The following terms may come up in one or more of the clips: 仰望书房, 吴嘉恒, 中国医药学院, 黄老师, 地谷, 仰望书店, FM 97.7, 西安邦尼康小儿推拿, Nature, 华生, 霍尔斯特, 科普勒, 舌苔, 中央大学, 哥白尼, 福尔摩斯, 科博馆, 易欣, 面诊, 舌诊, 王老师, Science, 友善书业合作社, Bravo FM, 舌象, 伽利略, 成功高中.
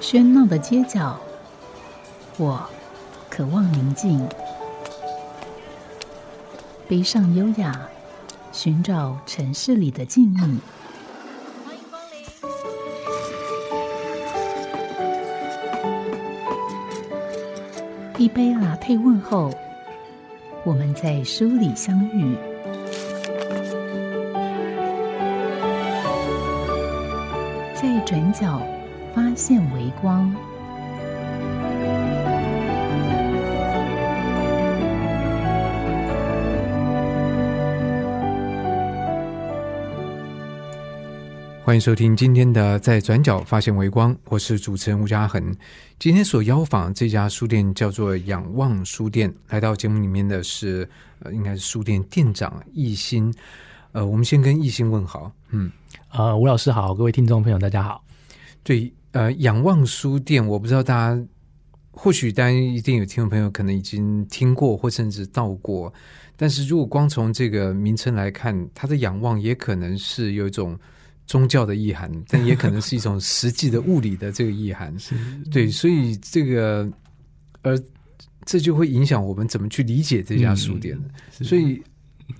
喧闹的街角，我渴望宁静，背上优雅，寻找城市里的静谧。欢迎光临。一杯拿铁问候，我们在书里相遇。在转角发现微光，欢迎收听今天的在转角发现微光，我是主持人吴嘉恒。今天所邀访这家书店叫做仰望书店，来到节目里面的是应该是书店店长易欣。我们先跟易欣问好。吴老师好，各位听众朋友大家好。对，仰望书店，我不知道大家，或许大家一定有听众朋友可能已经听过或甚至到过，但是如果光从这个名称来看，它的仰望也可能是有一种宗教的意涵，但也可能是一种实际的物理的这个意涵。对，所以这个这就会影响我们怎么去理解这家书店。所以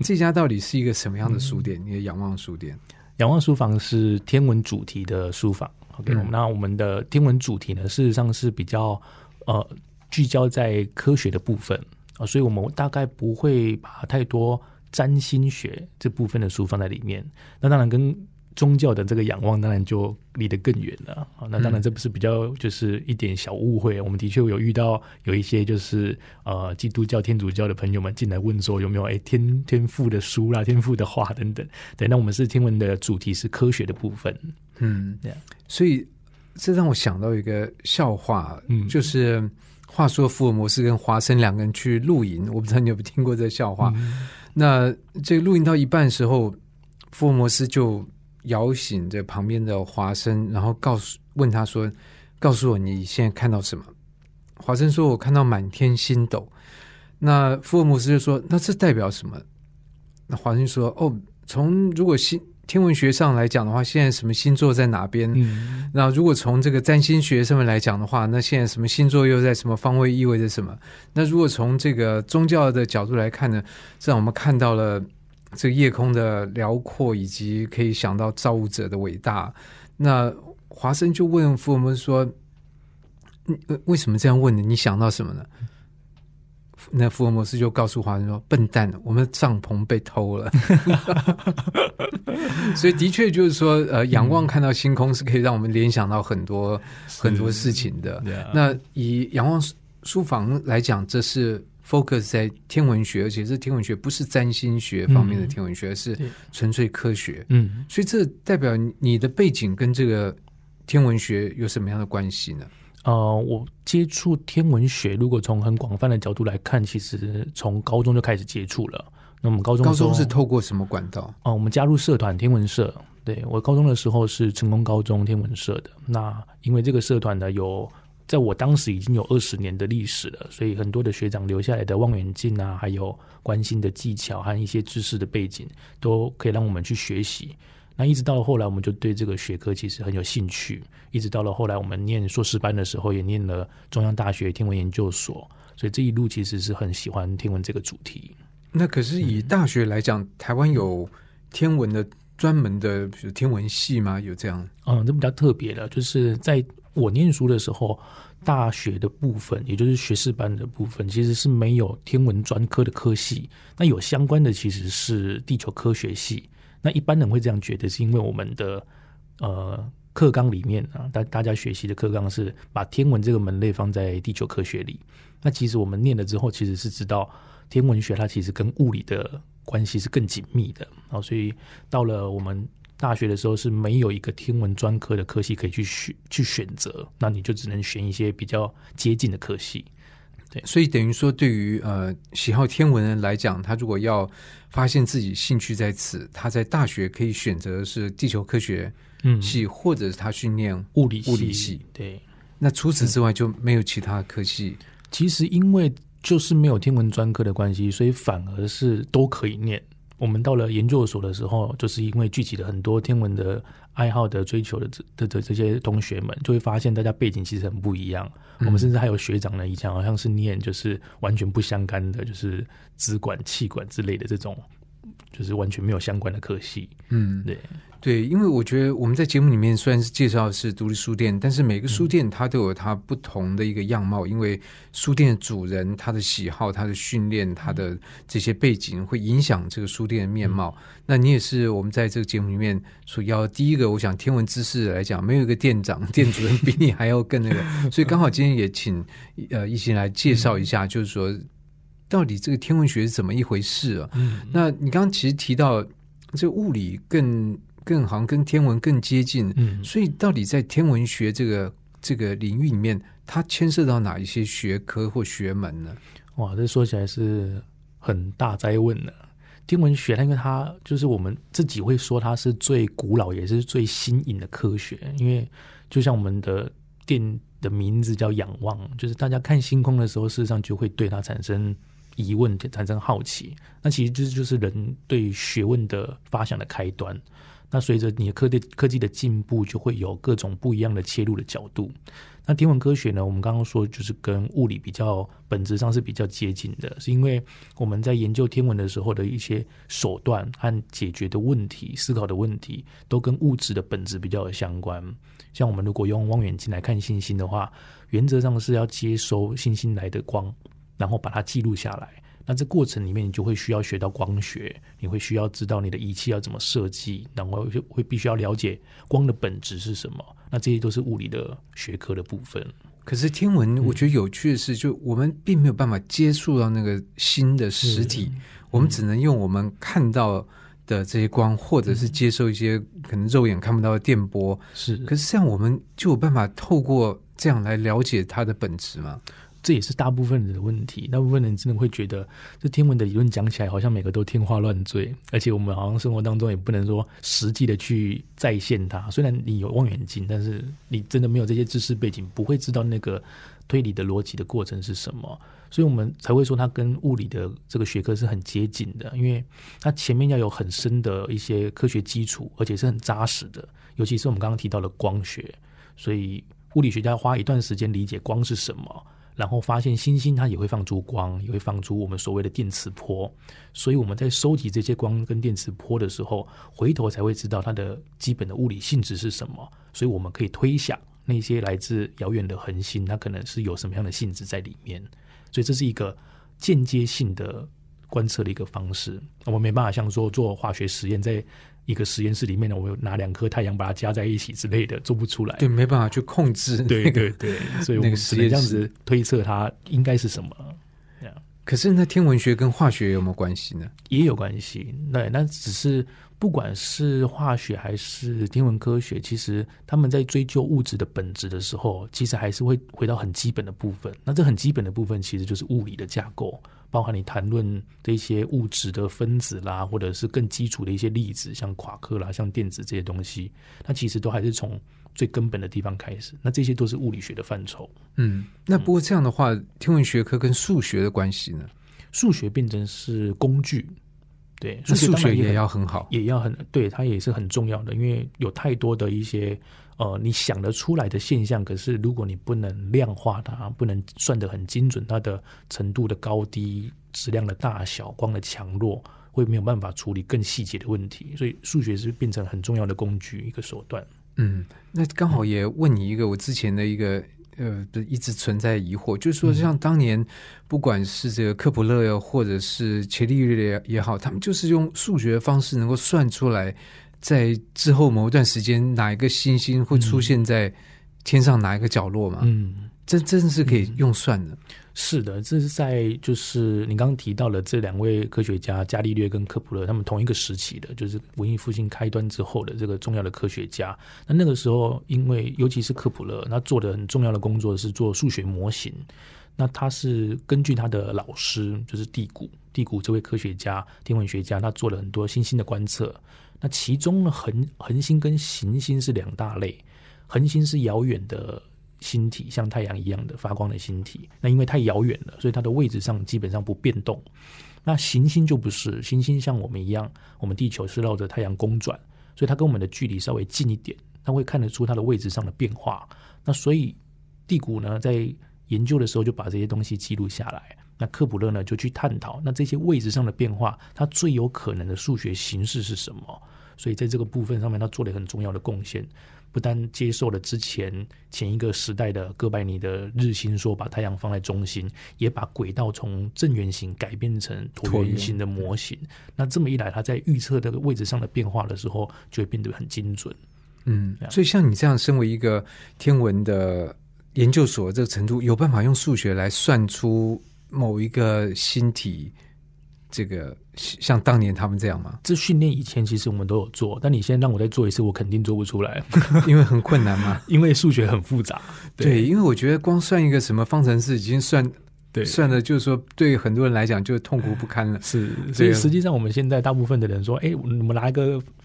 这家到底是一个什么样的书店？你的仰望书店，仰望书房是天文主题的书房。Okay, 那我们的天文主题呢，事实上是比较聚焦在科学的部分，所以我们大概不会把太多占星学这部分的书放在里面。那当然跟宗教的这个仰望当然就离得更远了，那当然这不是比较就是一点小误会，我们的确有遇到有一些就是基督教天主教的朋友们进来问说有没有天赋的书啦，天赋的话等等。对，那我们是天文的主题是科学的部分。所以这让我想到一个笑话，就是话说福尔摩斯跟华生两个人去露营，我不知道你有没有听过这个笑话。那这个露营到一半的时候，福尔摩斯就摇醒着旁边的华生，然后问他说，告诉我你现在看到什么。华生说，我看到满天星斗。那福尔摩斯就说，那这代表什么？那华生说，从如果天文学上来讲的话，现在什么星座在哪边，那如果从这个占星学上面来讲的话，那现在什么星座又在什么方位意味着什么。那如果从这个宗教的角度来看呢，这让我们看到了这个夜空的辽阔，以及可以想到造物者的伟大。那华生就问福尔摩斯说，为什么这样问呢？你想到什么呢？那福尔摩斯就告诉华生说，笨蛋，我们的帐篷被偷了。所以的确就是说仰望看到星空是可以让我们联想到很多很多事情的。那以仰望书房来讲，这是 focus 在天文学，而且是天文学，不是占星学方面的天文学，而是纯粹科学。所以这代表你的背景跟这个天文学有什么样的关系呢？我接触天文学，如果从很广泛的角度来看，其实从高中就开始接触了。那我们高中是透过什么管道？我们加入社团天文社。对，我高中的时候是成功高中天文社的。那因为这个社团呢，在我当时已经有20年的历史了，所以很多的学长留下来的望远镜啊，还有关心的技巧和一些知识的背景，都可以让我们去学习。那一直到了后来，我们就对这个学科其实很有兴趣。一直到了后来，我们念硕士班的时候，也念了中央大学天文研究所，所以这一路其实是很喜欢天文这个主题。那可是以大学来讲，台湾有天文的专门的，比如天文系吗？有这样？这比较特别的，就是在我念书的时候，大学的部分，也就是学士班的部分，其实是没有天文专科的科系。那有相关的其实是地球科学系。那一般人会这样觉得，是因为我们的课纲里面啊，大家学习的课纲是把天文这个门类放在地球科学里。那其实我们念了之后，其实是知道天文学它其实跟物理的关系是更紧密的，所以到了我们大学的时候，是没有一个天文专科的科系可以去选择，那你就只能选一些比较接近的科系。对，所以等于说，对于喜好天文人来讲，他如果要发现自己兴趣在此，他在大学可以选择是地球科学系，或者是他训练物理系。对，那除此之外就没有其他科系。其实因为就是没有天文专科的关系，所以反而是都可以念。我们到了研究所的时候，就是因为聚集了很多天文的爱好的追求的这些同学们，就会发现大家背景其实很不一样。我们甚至还有学长呢，以前好像是念就是完全不相干的，就是资管、气管之类的这种，就是完全没有相关的科系。嗯，对。对，因为我觉得我们在节目里面虽然是介绍的是独立书店，但是每个书店它都有它不同的一个样貌，因为书店的主人他的喜好、他的训练、他的这些背景会影响这个书店的面貌。那你也是我们在这个节目里面所要第一个，我想天文知识来讲，没有一个店长、店主人比你还要更那个，所以刚好今天也请一起来介绍一下，就是说到底这个天文学是怎么一回事啊？那你刚刚其实提到这个物理更好像跟天文更接近，所以到底在天文学这个领域里面，它牵涉到哪一些学科或学门呢？哇，这说起来是很大哉问呢。天文学，因为它就是我们自己会说它是最古老也是最新颖的科学，因为就像我们的店的名字叫仰望，就是大家看星空的时候，事实上就会对它产生疑问、产生好奇。那其实就是人对学问的发想的开端。那随着你的科技的进步，就会有各种不一样的切入的角度。那天文科学呢，我们刚刚说就是跟物理比较本质上是比较接近的，是因为我们在研究天文的时候的一些手段和解决的问题、思考的问题，都跟物质的本质比较有相关。像我们如果用望远镜来看星星的话，原则上是要接收星星来的光，然后把它记录下来。那这过程里面你就会需要学到光学，你会需要知道你的仪器要怎么设计，然后会必须要了解光的本质是什么，那这些都是物理的学科的部分。可是天文我觉得有趣的是，就我们并没有办法接触到那个新的实体，我们只能用我们看到的这些光，或者是接受一些可能肉眼看不到的电波。是，可是这样我们就有办法透过这样来了解它的本质吗？这也是大部分人的问题，大部分人真的会觉得这天文的理论讲起来好像每个都天花乱坠，而且我们好像生活当中也不能说实际的去再现它。虽然你有望远镜，但是你真的没有这些知识背景，不会知道那个推理的逻辑的过程是什么，所以我们才会说它跟物理的这个学科是很接近的，因为它前面要有很深的一些科学基础，而且是很扎实的，尤其是我们刚刚提到的光学，所以物理学家花一段时间理解光是什么，然后发现星星它也会放出光，也会放出我们所谓的电磁波，所以我们在收集这些光跟电磁波的时候，回头才会知道它的基本的物理性质是什么，所以我们可以推想那些来自遥远的恒星它可能是有什么样的性质在里面，所以这是一个间接性的观测的一个方式。我们没办法像说做化学实验，在一个实验室里面呢，我拿两颗太阳把它加在一起之类的，做不出来。对，没办法去控制、那个。对对对，所以我们只能这样子推测它应该是什么。可是那天文学跟化学有没有关系呢？也有关系。对，那只是不管是化学还是天文科学，其实他们在追究物质的本质的时候，其实还是会回到很基本的部分。那这很基本的部分其实就是物理的架构，包含你谈论这些物质的分子啦，或者是更基础的一些粒子，像夸克啦、像电子这些东西，那其实都还是从最根本的地方开始，那这些都是物理学的范畴。嗯，那不过这样的话，天文学科跟数学的关系呢？数学变成是工具，对，数学也要很好，也要很对，它也是很重要的，因为有太多的一些你想得出来的现象，可是如果你不能量化它，不能算得很精准，它的程度的高低、质量的大小、光的强弱，会没有办法处理更细节的问题，所以数学是变成很重要的工具，一个手段。嗯，那刚好也问你一个我之前的一个一直存在疑惑，就是说像当年不管是这个科普勒或者是伽利略也好，他们就是用数学的方式能够算出来，在之后某一段时间哪一个星星会出现在天上哪一个角落嘛？嗯，这真的是可以用算的。是的，这是在就是你刚刚提到了这两位科学家伽利略跟科普勒，他们同一个时期的，就是文艺复兴开端之后的这个重要的科学家。那个时候，因为尤其是科普勒，他做的很重要的工作是做数学模型。那他是根据他的老师，就是地谷这位科学家、天文学家，他做了很多星星的观测。那其中呢，恒星跟行星是两大类，恒星是遥远的星体，像太阳一样的发光的星体，那因为太遥远了，所以它的位置上基本上不变动。那行星就不是，行星像我们一样，我们地球是绕着太阳公转，所以它跟我们的距离稍微近一点，它会看得出它的位置上的变化。那所以地谷呢在研究的时候就把这些东西记录下来，那科普勒呢就去探讨那这些位置上的变化它最有可能的数学形式是什么。所以在这个部分上面他做了很重要的贡献，不但接受了之前前一个时代的哥白尼的日心说把太阳放在中心，也把轨道从正圆形改变成椭圆形的模型。那这么一来他在预测的位置上的变化的时候就会变得很精准。嗯，所以像你这样身为一个天文的研究所这个程度，有办法用数学来算出某一个星体，这个像当年他们这样吗？这训练以前其实我们都有做，但你现在让我再做一次我肯定做不出来因为很困难嘛，因为数学很复杂。 对，因为我觉得光算一个什么方程式已经算的就是说对很多人来讲就痛苦不堪了。是，所以实际上我们现在大部分的人说哎，我们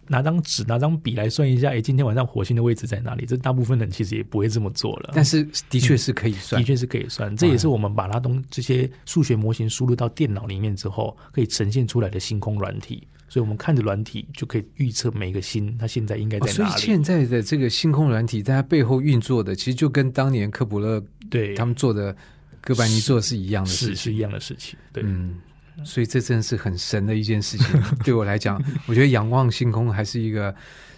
拿张纸拿张笔来算一下哎，今天晚上火星的位置在哪里，这大部分人其实也不会这么做了，但是的确是可以算、的确是可以算。这也是我们把这些数学模型输入到电脑里面之后可以呈现出来的星空软体，所以我们看着软体就可以预测每一个星它现在应该在哪里、所以现在的这个星空软体在它背后运作的其实就跟当年科普勒他们做的哥白尼做的是一样的事情，是一样的事情。对，所以这真的是很神的一件事情对我来讲，我觉得仰望星空还是一个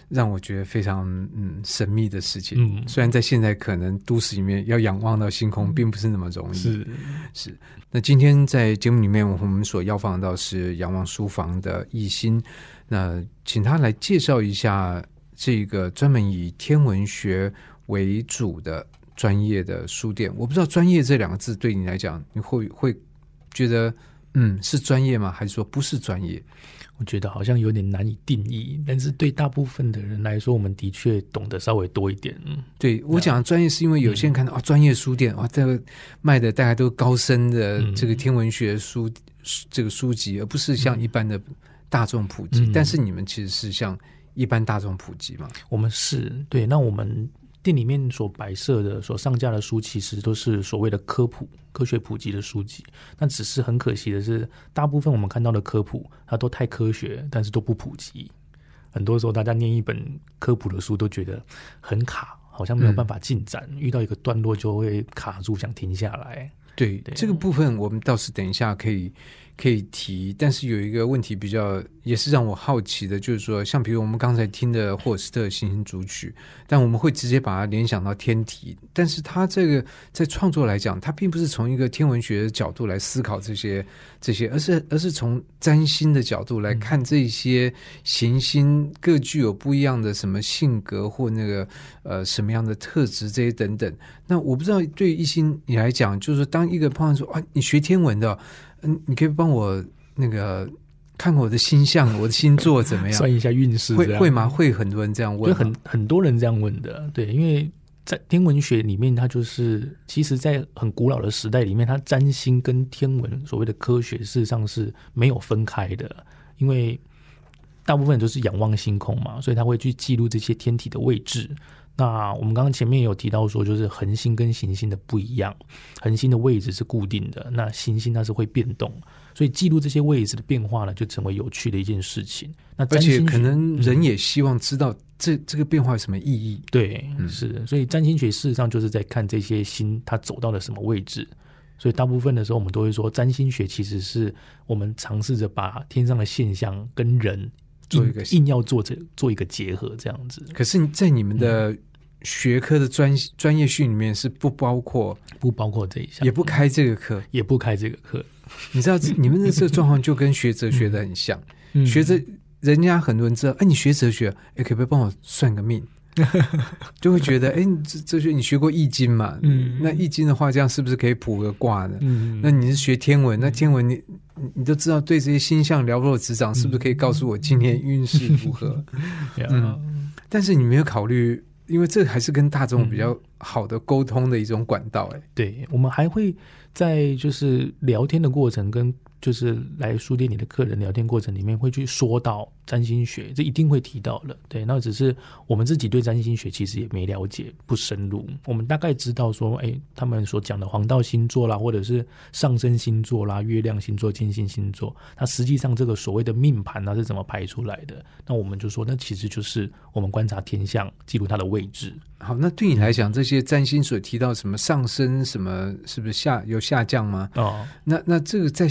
让我觉得非常神秘的事情。虽然在现在可能都市里面要仰望到星空并不是那么容易。是。那今天在节目里面我们所要访到是仰望书房的奕欣，那请他来介绍一下这个专门以天文学为主的专业的书店。我不知道专业这两个字对你来讲你会觉得是专业吗，还是说不是专业？我觉得好像有点难以定义，但是对大部分的人来说我们的确懂得稍微多一点。对，我讲专业是因为有些人看到专业书店这个卖的大概都是高深的这个天文学书这个书籍，而不是像一般的大众普及。但是你们其实是像一般大众普及嘛？我们是。对，那我们店里面所摆设的所上架的书其实都是所谓的科学普及的书籍，但只是很可惜的是大部分我们看到的科普它都太科学，但是都不普及。很多时候大家念一本科普的书都觉得很卡，好像没有办法进展，遇到一个段落就会卡住想停下来。 对，这个部分我们倒是等一下可以提，但是有一个问题比较也是让我好奇的，就是说像比如我们刚才听的霍尔斯特行星组曲，但我们会直接把它联想到天体，但是它这个在创作来讲它并不是从一个天文学的角度来思考这些而是从占星的角度来看这些行星各具有不一样的什么性格或那个什么样的特质这些等等。那我不知道对于奕欣你来讲，就是当一个朋友说你学天文的你可以帮我那个看我的星象我的星座怎么样算一下运势，会吗？会很多人这样问，就很多人这样问的。对，因为在天文学里面它就是其实在很古老的时代里面它占星跟天文所谓的科学事实上是没有分开的，因为大部分人都是仰望星空嘛，所以他会去记录这些天体的位置。那我们刚刚前面有提到说就是恒星跟行星的不一样，恒星的位置是固定的，那行星它是会变动，所以记录这些位置的变化呢就成为有趣的一件事情。那占星而且可能人也希望知道这个变化有什么意义。对，是。所以占星学事实上就是在看这些星它走到了什么位置，所以大部分的时候我们都会说占星学其实是我们尝试着把天上的现象跟人硬要做一个结合这样子。可是在你们的学科的专业训里面是不包括这一项，也不开这个课，你知道你们的这个状况就跟学哲学的很像。学哲人家很多人知道你学哲学可不可以帮我算个命就会觉得哲学你学过易经嘛，那易经的话这样是不是可以卜个卦呢？那你是学天文，那天文你都知道对这些星象了若指掌，是不是可以告诉我今天运势如何但是你没有考虑，因为这还是跟大众比较好的沟通的一种管道。对，我们还会在就是聊天的过程跟就是来书店里的客人聊天过程里面会去说到占星学，这一定会提到的。对，那只是我们自己对占星学其实也没了解，不深入。我们大概知道说，他们所讲的黄道星座啦，或者是上升星座啦、月亮星座、金星星座，它实际上这个所谓的命盘它是怎么排出来的？那我们就说，那其实就是我们观察天象，记录它的位置。好，那对你来讲，这些占星所提到什么上升什么，是不是有下降吗？哦，那这个在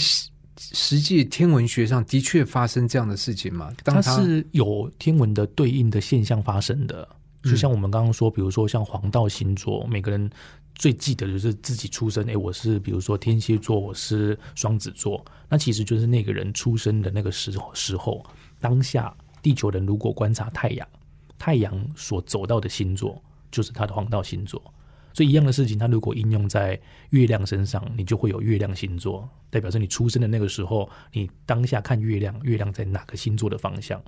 实际天文学上的确发生这样的事情吗？它是有天文的对应的现象发生的，就像我们刚刚说，比如说像黄道星座，每个人最记得就是自己出生，我是比如说天蝎座，我是双子座，那其实就是那个人出生的那个时候，当下地球人如果观察太阳，太阳所走到的星座就是他的黄道星座。所以一样的事情，它如果应用在月亮身上，你就会有月亮星座，代表是你出生的那个时候，你当下看月亮，月亮在哪个星座的方向，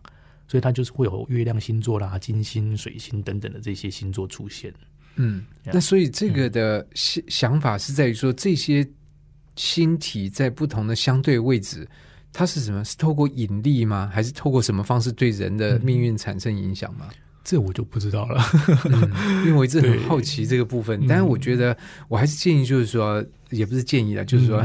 所以它就是会有月亮星座啦、金星、水星等等的这些星座出现。嗯，那所以这个的想法是在于说，这些星体在不同的相对位置，它是什么？是透过引力吗？还是透过什么方式对人的命运产生影响吗？这我就不知道了、因为我一直很好奇这个部分，但是我觉得我还是建议，就是说也不是建议啦，就是说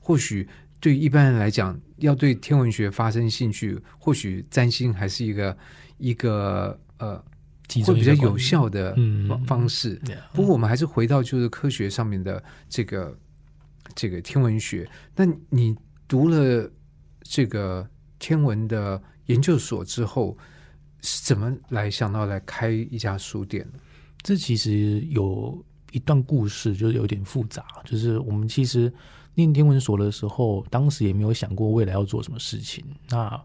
或许对于一般人来讲，要对天文学发生兴趣，或许占星还是一个会比较有效的方式。不过我们还是回到就是科学上面的这个天文学。那你读了这个天文的研究所之后，是怎么想到来开一家书店？这其实有一段故事，就是有点复杂。就是我们其实念天文所的时候，当时也没有想过未来要做什么事情。那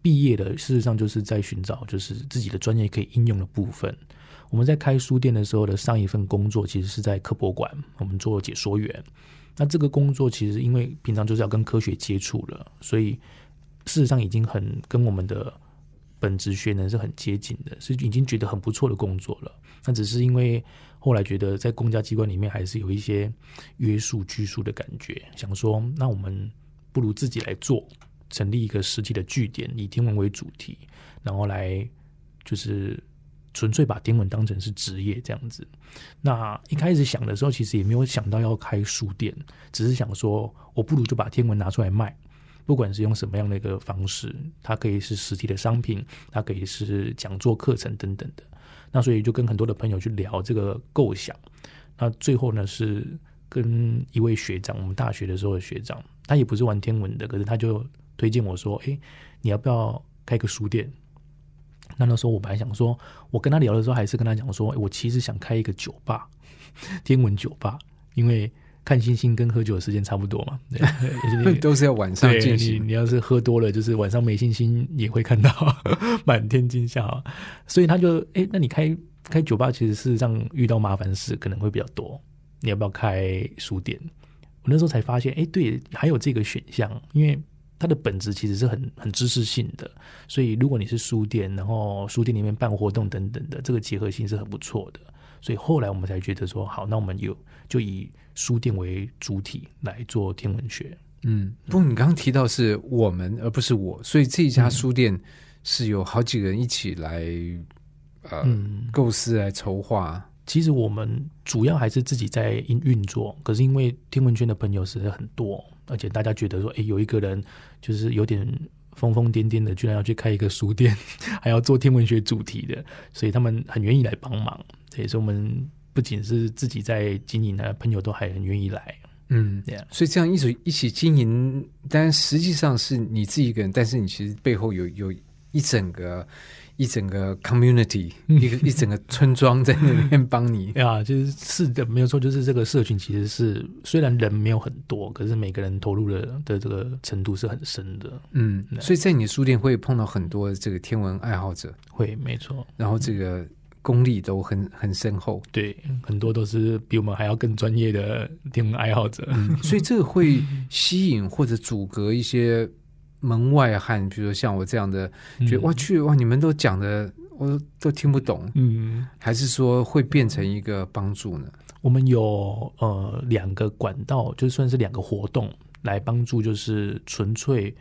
毕业的事实上就是在寻找就是自己的专业可以应用的部分。我们在开书店的时候的上一份工作其实是在科博馆，我们做解说员。那这个工作其实因为平常就是要跟科学接触了，所以事实上已经很跟我们的本职学能是很接近的，是已经觉得很不错的工作了。那只是因为后来觉得在公家机关里面还是有一些约束拘束的感觉，想说那我们不如自己来做，成立一个实体的据点，以天文为主题，然后来就是纯粹把天文当成是职业这样子。那一开始想的时候，其实也没有想到要开书店，只是想说我不如就把天文拿出来卖。不管是用什么样的一个方式，它可以是实体的商品，它可以是讲座课程等等的。那所以就跟很多的朋友去聊这个构想。那最后呢，是跟一位学长，我们大学的时候的学长，他也不是玩天文的，可是他就推荐我说，你要不要开个书店？那时候我本来想说，我跟他聊的时候还是跟他讲说，我其实想开一个酒吧，天文酒吧，因为看星星跟喝酒的时间差不多嘛，对都是要晚上进行。你要是喝多了，就是晚上没星星也会看到满天金星。所以他就那你开酒吧，其实事实上遇到麻烦事可能会比较多，你要不要开书店？我那时候才发现，对，还有这个选项。因为它的本质其实是很知识性的，所以如果你是书店，然后书店里面办活动等等的，这个结合性是很不错的。所以后来我们才觉得说，好，那我们就以书店为主体来做天文学。不过你刚刚提到是我们而不是我，所以这一家书店是有好几个人一起来构思来筹划。其实我们主要还是自己在运作，可是因为天文圈的朋友实在很多，而且大家觉得说，有一个人就是有点疯疯癫癫的，居然要去开一个书店，还要做天文学主题的，所以他们很愿意来帮忙。所以我们不仅是自己在经营的，朋友都还很愿意来。所以这样一起经营，当然实际上是你自己一个人，但是你其实背后有一整个 community， 一整个村庄在那边帮你啊，就是是的，没有错，就是这个社群其实是虽然人没有很多，可是每个人投入的这个程度是很深的。所以在你的书店会碰到很多这个天文爱好者，会没错，然后这个功力都很深厚，对，很多都是比我们还要更专业的天文爱好者。所以这个会吸引或者阻隔一些门外汉，比如说像我这样的，觉得哇，你们都讲的我都听不懂，还是说会变成一个帮助呢？我们有两个管道，就算是两个活动，来帮助就是纯粹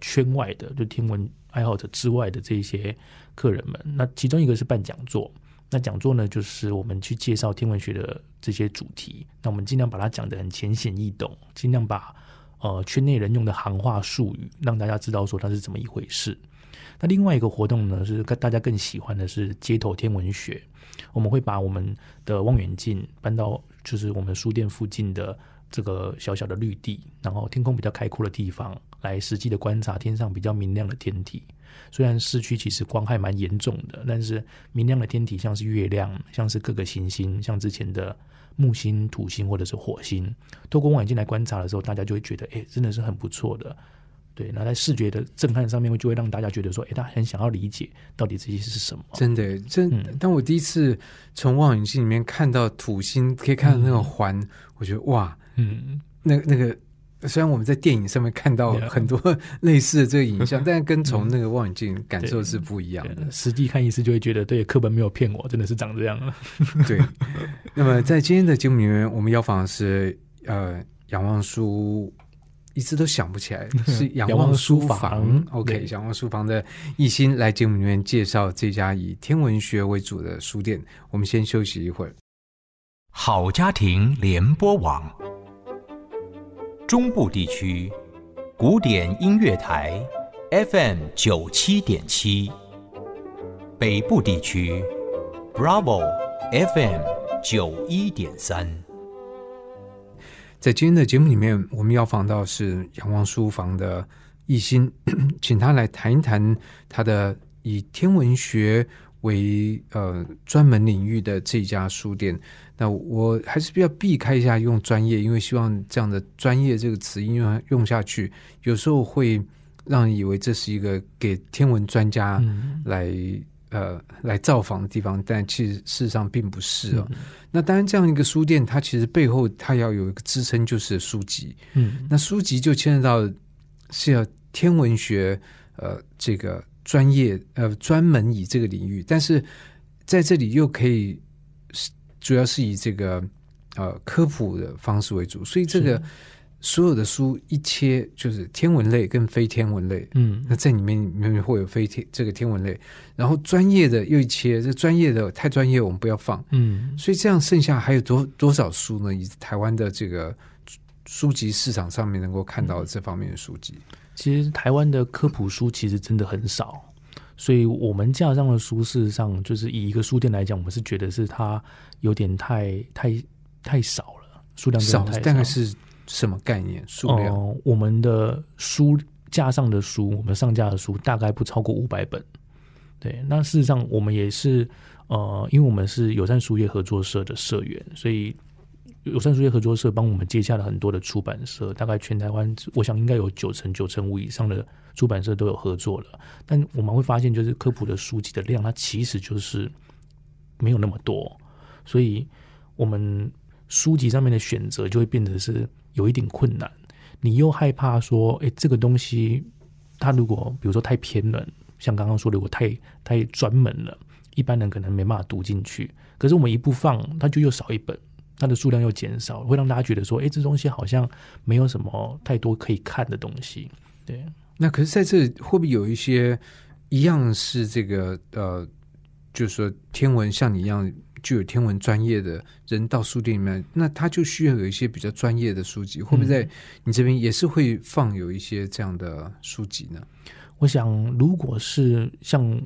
圈外的，就天文爱好者之外的这些客人们。那其中一个是办讲座，那讲座呢就是我们去介绍天文学的这些主题，那我们尽量把它讲得很浅显易懂，尽量把圈内人用的行话术语让大家知道说它是怎么一回事。那另外一个活动呢是大家更喜欢的是街头天文学，我们会把我们的望远镜搬到就是我们书店附近的这个小小的绿地，然后天空比较开阔的地方来实际的观察天上比较明亮的天体。虽然市区其实光害蛮严重的，但是明亮的天体像是月亮，像是各个行星，像之前的木星、土星或者是火星，透过望远镜来观察的时候，大家就会觉得真的是很不错的。对，那在视觉的震撼上面就会让大家觉得说他很想要理解到底这些是什么。真的当我第一次从望远镜里面看到土星可以看到那个环，我觉得哇那个虽然我们在电影上面看到很多类似的这个影像，但跟从那个望远镜感受是不一样的。实际看一次就会觉得对，课本没有骗我，真的是长这样了。对，那么在今天的节目里面我们要访的是仰望书，一直都想不起来是仰望书房OK， 仰望书房的一心来节目里面介绍这家以天文学为主的书店。我们先休息一会儿。好家庭联播网，中部地区古典音乐台 FM 97.7， 北部地区 Bravo FM 91.3。在今天的节目里面，我们要访到是仰望书房的一心，请他来谈一谈他的以天文学为专门领域的这家书店。那我还是比较避开一下用专业，因为希望这样的专业这个词用下去，有时候会让人以为这是一个给天文专家来造访的地方，但其实事实上并不是。那当然这样一个书店，它其实背后它要有一个支撑，就是书籍那书籍就牵涉到是要天文学这个专业专门以这个领域，但是在这里又可以主要是以这个科普的方式为主，所以这个所有的书一切就是天文类跟非天文类那在里面会有非这个天文类，然后专业的又一切，这专业的太专业我们不要放所以这样剩下还有多少书呢？以台湾的这个书籍市场上面能够看到这方面的书籍，其实台湾的科普书其实真的很少，所以我们架上的书事实上就是以一个书店来讲，我们是觉得是它有点太少了，数量真的太少。大概是什么概念？数量我们的书架上的书，我们上架的书大概不超过500本。对，那事实上我们也是因为我们是友善书业合作社的社员，所以友善书业合作社帮我们接下了很多的出版社，大概全台湾我想应该有95%以上的出版社都有合作了。但我们会发现就是科普的书籍的量它其实就是没有那么多，所以我们书籍上面的选择就会变得是有一点困难。你又害怕说这个东西它如果比如说太偏了，像刚刚说的如果太专门了，一般人可能没办法读进去，可是我们一不放它就又少一本，它的数量又减少，会让大家觉得说这东西好像没有什么太多可以看的东西。对，那可是在这会不会有一些一样是这个就是说天文像你一样具有天文专业的人到书店里面，那他就需要有一些比较专业的书籍，会不会在你这边也是会放有一些这样的书籍呢？我想如果是像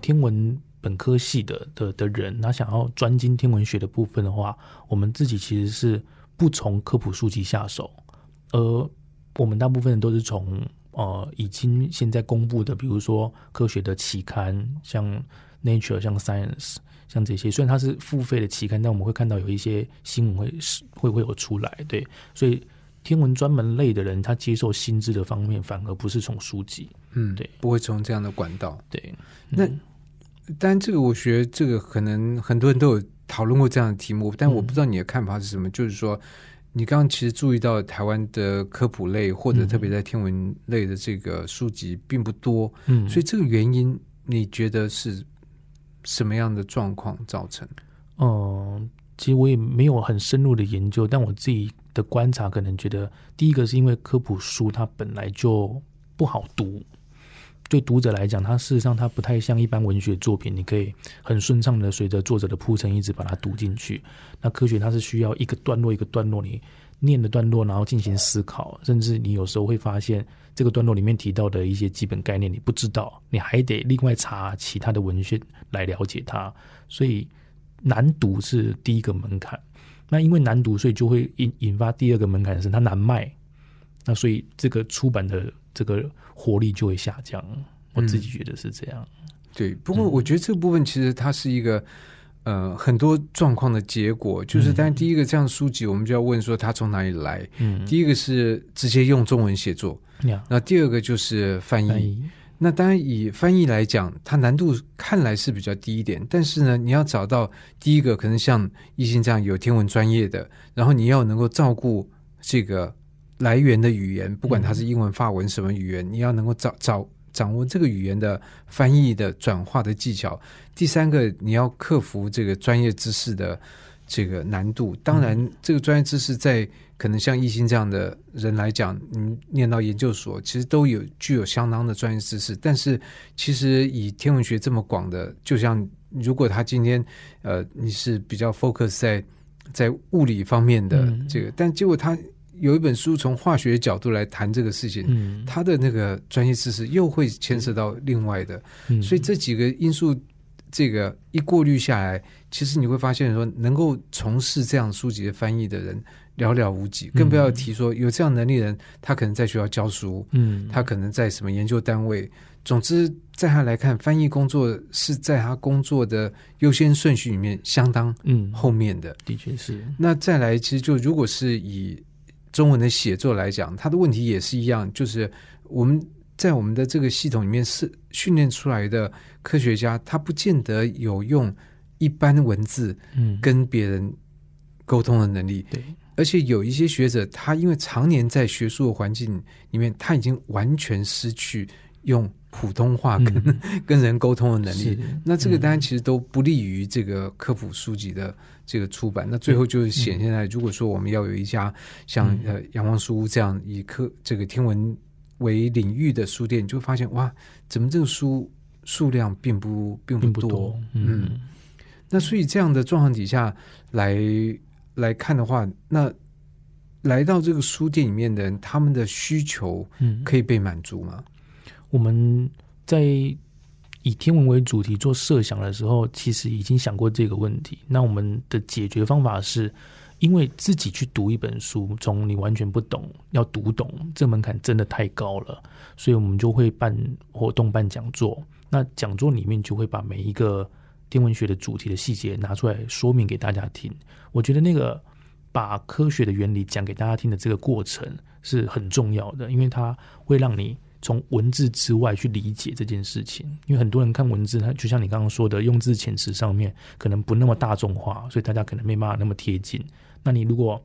天文本科系的人，他想要专精天文学的部分的话，我们自己其实是不从科普书籍下手，而我们大部分人都是从已经现在公布的比如说科学的期刊，像 Nature 像 Science 像这些，虽然它是付费的期刊，但我们会看到有一些新闻会有出来。对，所以天文专门类的人他接受新知的方面反而不是从书籍对，不会从这样的管道。对，那但这个我学这个可能很多人都有讨论过这样的题目，但我不知道你的看法是什么就是说你刚刚其实注意到台湾的科普类或者特别在天文类的这个书籍并不多所以这个原因你觉得是什么样的状况造成？其实我也没有很深入的研究，但我自己的观察可能觉得，第一个是因为科普书它本来就不好读，对读者来讲，它事实上它不太像一般文学作品，你可以很顺畅的随着作者的铺陈一直把它读进去。那科学它是需要一个段落一个段落你念的段落，然后进行思考，甚至你有时候会发现这个段落里面提到的一些基本概念你不知道，你还得另外查其他的文献来了解它，所以难读是第一个门槛。那因为难读，所以就会引发第二个门槛是它难卖，那所以这个出版的这个活力就会下降，我自己觉得是这样。对，不过我觉得这部分其实它是一个很多状况的结果，就是但第一个这样书籍我们就要问说它从哪里来，第一个是直接用中文写作，那第二个就是翻译。那当然以翻译来讲，它难度看来是比较低一点，但是呢你要找到第一个可能像一心这样有天文专业的，然后你要能够照顾这个来源的语言，不管它是英文法文什么语言，你要能够掌握这个语言的翻译的转化的技巧。第三个你要克服这个专业知识的这个难度，当然这个专业知识在可能像一心这样的人来讲，你念到研究所其实都有具有相当的专业知识，但是其实以天文学这么广的，就像如果他今天你是比较 focus 在物理方面的这个，但结果他有一本书从化学角度来谈这个事情，他的那个专业知识又会牵涉到另外的，所以这几个因素这个一过滤下来，其实你会发现说能够从事这样书籍的翻译的人寥寥无几，更不要提说有这样能力的人他可能在学校教书，他可能在什么研究单位，总之在他来看翻译工作是在他工作的优先顺序里面相当后面的，的确是。那再来其实就如果是以中文的写作来讲，他的问题也是一样，就是我们在我们的这个系统里面是训练出来的科学家，他不见得有用一般文字跟别人沟通的能力，对，而且有一些学者他因为常年在学术的环境里面，他已经完全失去用普通话跟人沟通的能力，那这个当然其实都不利于这个科普书籍的这个出版。那最后就是显现在如果说我们要有一家像阳光书屋这样以这个天文为领域的书店，你就发现哇，怎么这个书数量并不多。那所以这样的状况底下来看的话，那来到这个书店里面的人，他们的需求可以被满足吗？我们在以天文为主题做设想的时候，其实已经想过这个问题。那我们的解决方法是，因为自己去读一本书，从你完全不懂要读懂，这门槛真的太高了，所以我们就会办活动、办讲座。那讲座里面就会把每一个天文学的主题的细节拿出来说明给大家听。我觉得那个把科学的原理讲给大家听的这个过程是很重要的，因为它会让你从文字之外去理解这件事情。因为很多人看文字，他就像你刚刚说的，用字遣词上面可能不那么大众化，所以大家可能没办法那么贴近。那你如果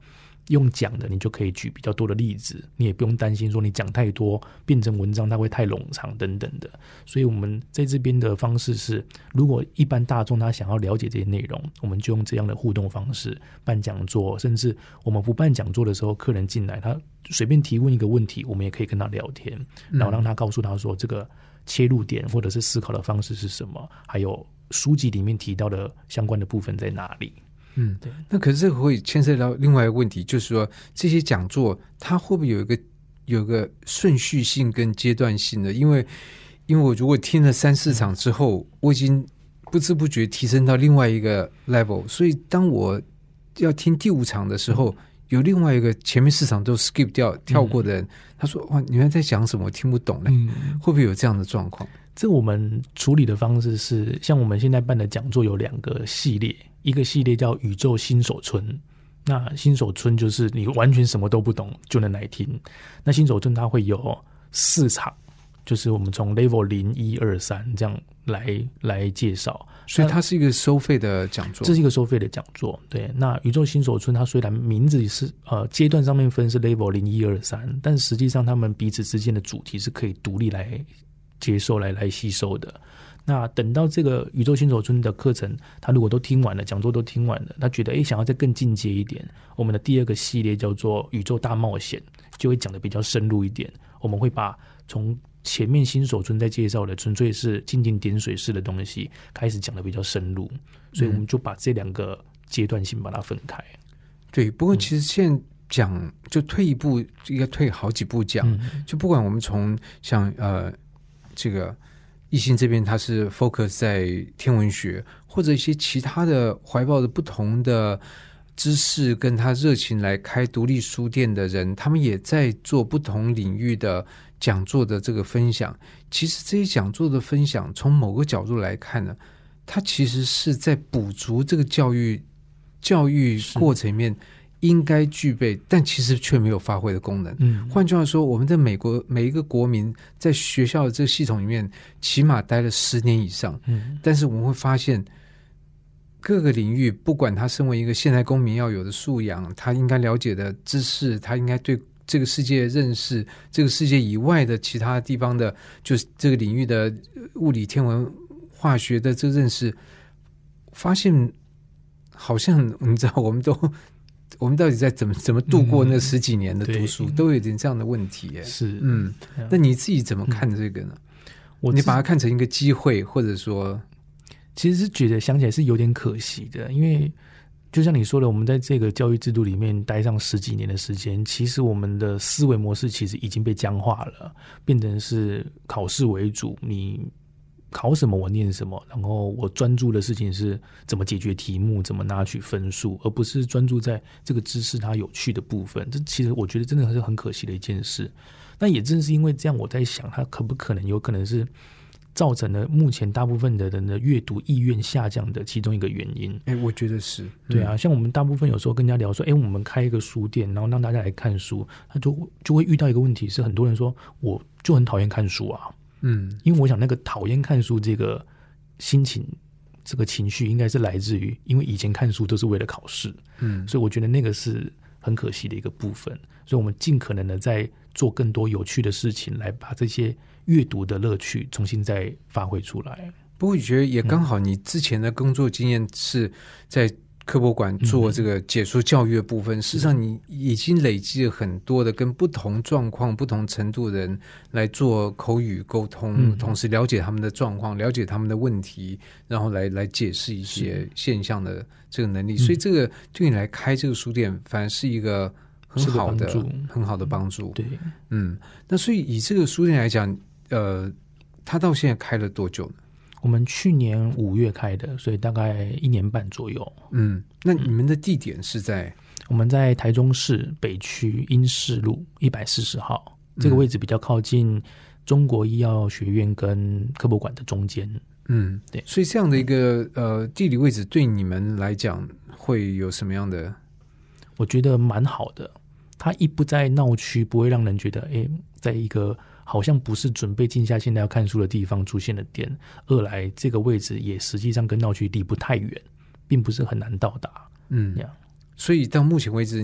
用讲的，你就可以举比较多的例子，你也不用担心说你讲太多变成文章它会太冗长等等的。所以我们在这边的方式是，如果一般大众他想要了解这些内容，我们就用这样的互动方式办讲座，甚至我们不办讲座的时候，客人进来他随便提问一个问题，我们也可以跟他聊天，然后让他告诉他说这个切入点或者是思考的方式是什么，还有书籍里面提到的相关的部分在哪里。对。那可是这个会牵涉到另外一个问题，就是说这些讲座它会不会有一个顺序性跟阶段性的？因为我如果听了3-4场之后，我已经不知不觉提升到另外一个 level， 所以当我要听第5场的时候，有另外一个前面4场都 skip 掉跳过的人，他说哇，你们在讲什么我听不懂呢，会不会有这样的状况？这我们处理的方式是，像我们现在办的讲座有2个系列，一个系列叫宇宙新手村。那新手村就是你完全什么都不懂就能来听。那新手村它会有4场，就是我们从 level 0、1、2、3这样来介绍，所以它是一个收费的讲座。这是一个收费的讲座，对。那宇宙新手村它虽然名字是阶段上面分是 level 0、1、2、3，但实际上他们彼此之间的主题是可以独立来接受来吸收的。那等到这个宇宙星球村的课程他如果都听完了，讲座都听完了，他觉得想要再更进阶一点，我们的第二个系列叫做宇宙大冒险，就会讲得比较深入一点。我们会把从前面新手村在介绍的纯粹是蜻蜓点水式的东西开始讲得比较深入，所以我们就把这两个阶段性把它分开。对，不过其实现在讲就退一步应该退好几步讲，就不管我们从像这个艺兴这边它是 focus 在天文学，或者一些其他的怀抱的不同的知识跟他热情来开独立书店的人，他们也在做不同领域的讲座的这个分享。其实这些讲座的分享从某个角度来看呢，它其实是在补足这个教育过程里面应该具备但其实却没有发挥的功能。换句话说，我们在美国每一个国民在学校的这个系统里面起码待了10年以上，但是我们会发现各个领域，不管他身为一个现代公民要有的素养，他应该了解的知识，他应该对这个世界认识，这个世界以外的其他地方的就是这个领域的物理天文化学的这个认识，发现好像你知道我们到底在怎么度过那10几年的读书，都有点这样的问题耶。是，那你自己怎么看这个呢？你把它看成一个机会，或者说其实是觉得想起来是有点可惜的，因为就像你说的，我们在这个教育制度里面待上10几年的时间，其实我们的思维模式其实已经被僵化了，变成是考试为主，你考什么我念什么，然后我专注的事情是怎么解决题目，怎么拿取分数，而不是专注在这个知识它有趣的部分。这其实我觉得真的是很可惜的一件事。那也正是因为这样，我在想它有可能是造成了目前大部分的人的阅读意愿下降的其中一个原因。我觉得是，对啊，像我们大部分有时候跟人家聊说，我们开一个书店，然后让大家来看书，他就会遇到一个问题是，很多人说我就很讨厌看书啊，因为我想那个讨厌看书这个心情，这个情绪应该是来自于，因为以前看书都是为了考试，所以我觉得那个是很可惜的一个部分。所以我们尽可能的在做更多有趣的事情，来把这些阅读的乐趣重新再发挥出来。不过我觉得也刚好你之前的工作经验是在科博馆做这个解说教育的部分，事实上你已经累积了很多的跟不同状况不同程度的人来做口语沟通，同时了解他们的状况，了解他们的问题，然后来解释一些现象的这个能力，所以这个对你来开这个书店反而是一个很好的帮助。对，那所以以这个书店来讲，他到现在开了多久呢？我们去年5月开的，所以大概1年半左右。那你们的地点是在？我们在台中市北区英市路140号，这个位置比较靠近中国医药学院跟科博馆的中间。对。所以这样的一个地理位置对你们来讲会有什么样的？我觉得蛮好的，它一不在闹区，不会让人觉得在一个好像不是准备静下心来要看书的地方出现的店。二来这个位置也实际上跟闹区离不太远，并不是很难到达。所以到目前为止，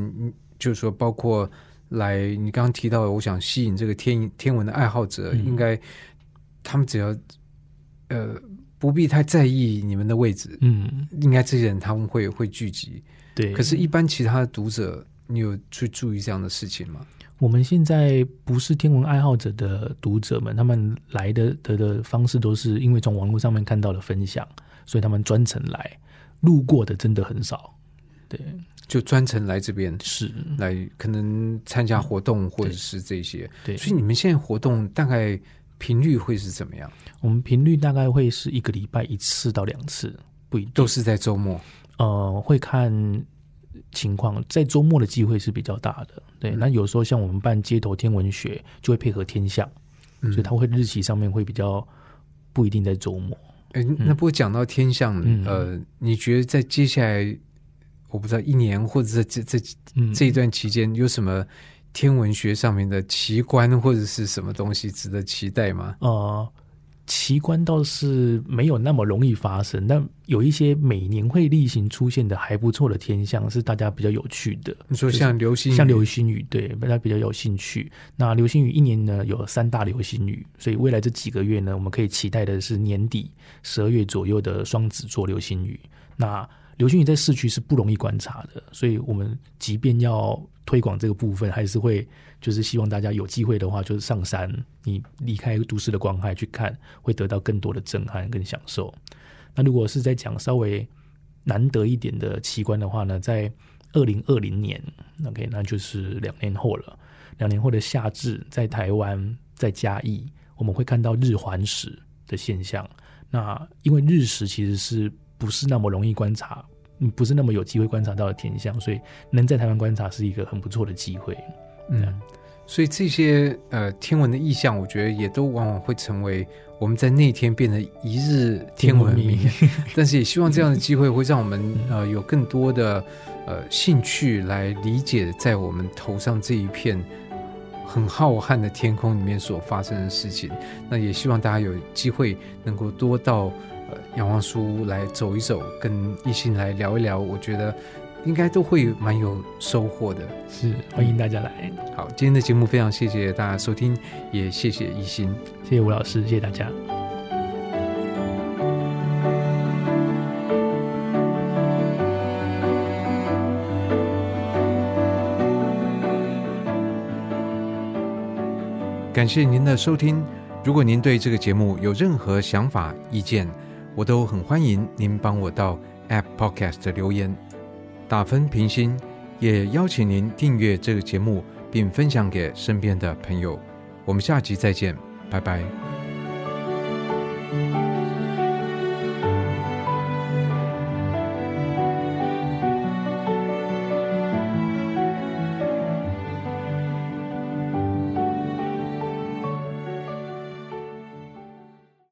就是说包括来你刚刚提到的，我想吸引这个天文的爱好者，应该他们只要不必太在意你们的位置，应该这些人他们会聚集。对，可是一般其他的读者，你有去注意这样的事情吗？我们现在不是天文爱好者的读者们，他们来的方式都是因为从网络上面看到的分享，所以他们专程来，路过的真的很少。对，就专程来这边，是来可能参加活动或者是这些。对，所以你们现在活动大概频率会是怎么样？我们频率大概会是1个礼拜1次到2次，不一定都是在周末。会看情况，在周末的机会是比较大的。对，那有时候像我们办街头天文学，就会配合天象，所以它会日期上面会比较不一定在周末。那不过讲到天象，你觉得在接下来我不知道1年或者是这一段期间，有什么天文学上面的奇观或者是什么东西值得期待吗？奇观倒是没有那么容易发生，但有一些每年会例行出现的还不错的天象是大家比较有趣的。你说像流星雨，就是像流星雨，对，大家比较有兴趣。那流星雨一年呢有3大流星雨，所以未来这几个月呢，我们可以期待的是年底12月左右的双子座流星雨。那流星雨在市区是不容易观察的，所以我们即便要推广这个部分，还是会就是希望大家有机会的话，就是上山，你离开都市的光害去看，会得到更多的震撼跟享受。那如果是在讲稍微难得一点的奇观的话呢，在2020年 ，OK， 那就是2年后了。2年后的夏至，在台湾，在嘉义，我们会看到日环食的现象。那因为日食其实是不是那么容易观察，不是那么有机会观察到的天象，所以能在台湾观察是一个很不错的机会。嗯，所以这些天文的意象，我觉得也都往往会成为我们在那天变成一日天文迷。但是也希望这样的机会会让我们有更多的兴趣来理解在我们头上这一片很浩瀚的天空里面所发生的事情。那也希望大家有机会能够多到仰望书来走一走，跟一心来聊一聊，我觉得应该都会蛮有收获的。是，欢迎大家来。好，今天的节目非常谢谢大家收听，也谢谢一心，谢谢吴老师，谢谢大家。感谢您的收听。如果您对这个节目有任何想法意见，我都很欢迎您帮我到 App Podcast 的留言打分评星，也邀请您订阅这个节目并分享给身边的朋友。我们下集再见，拜拜。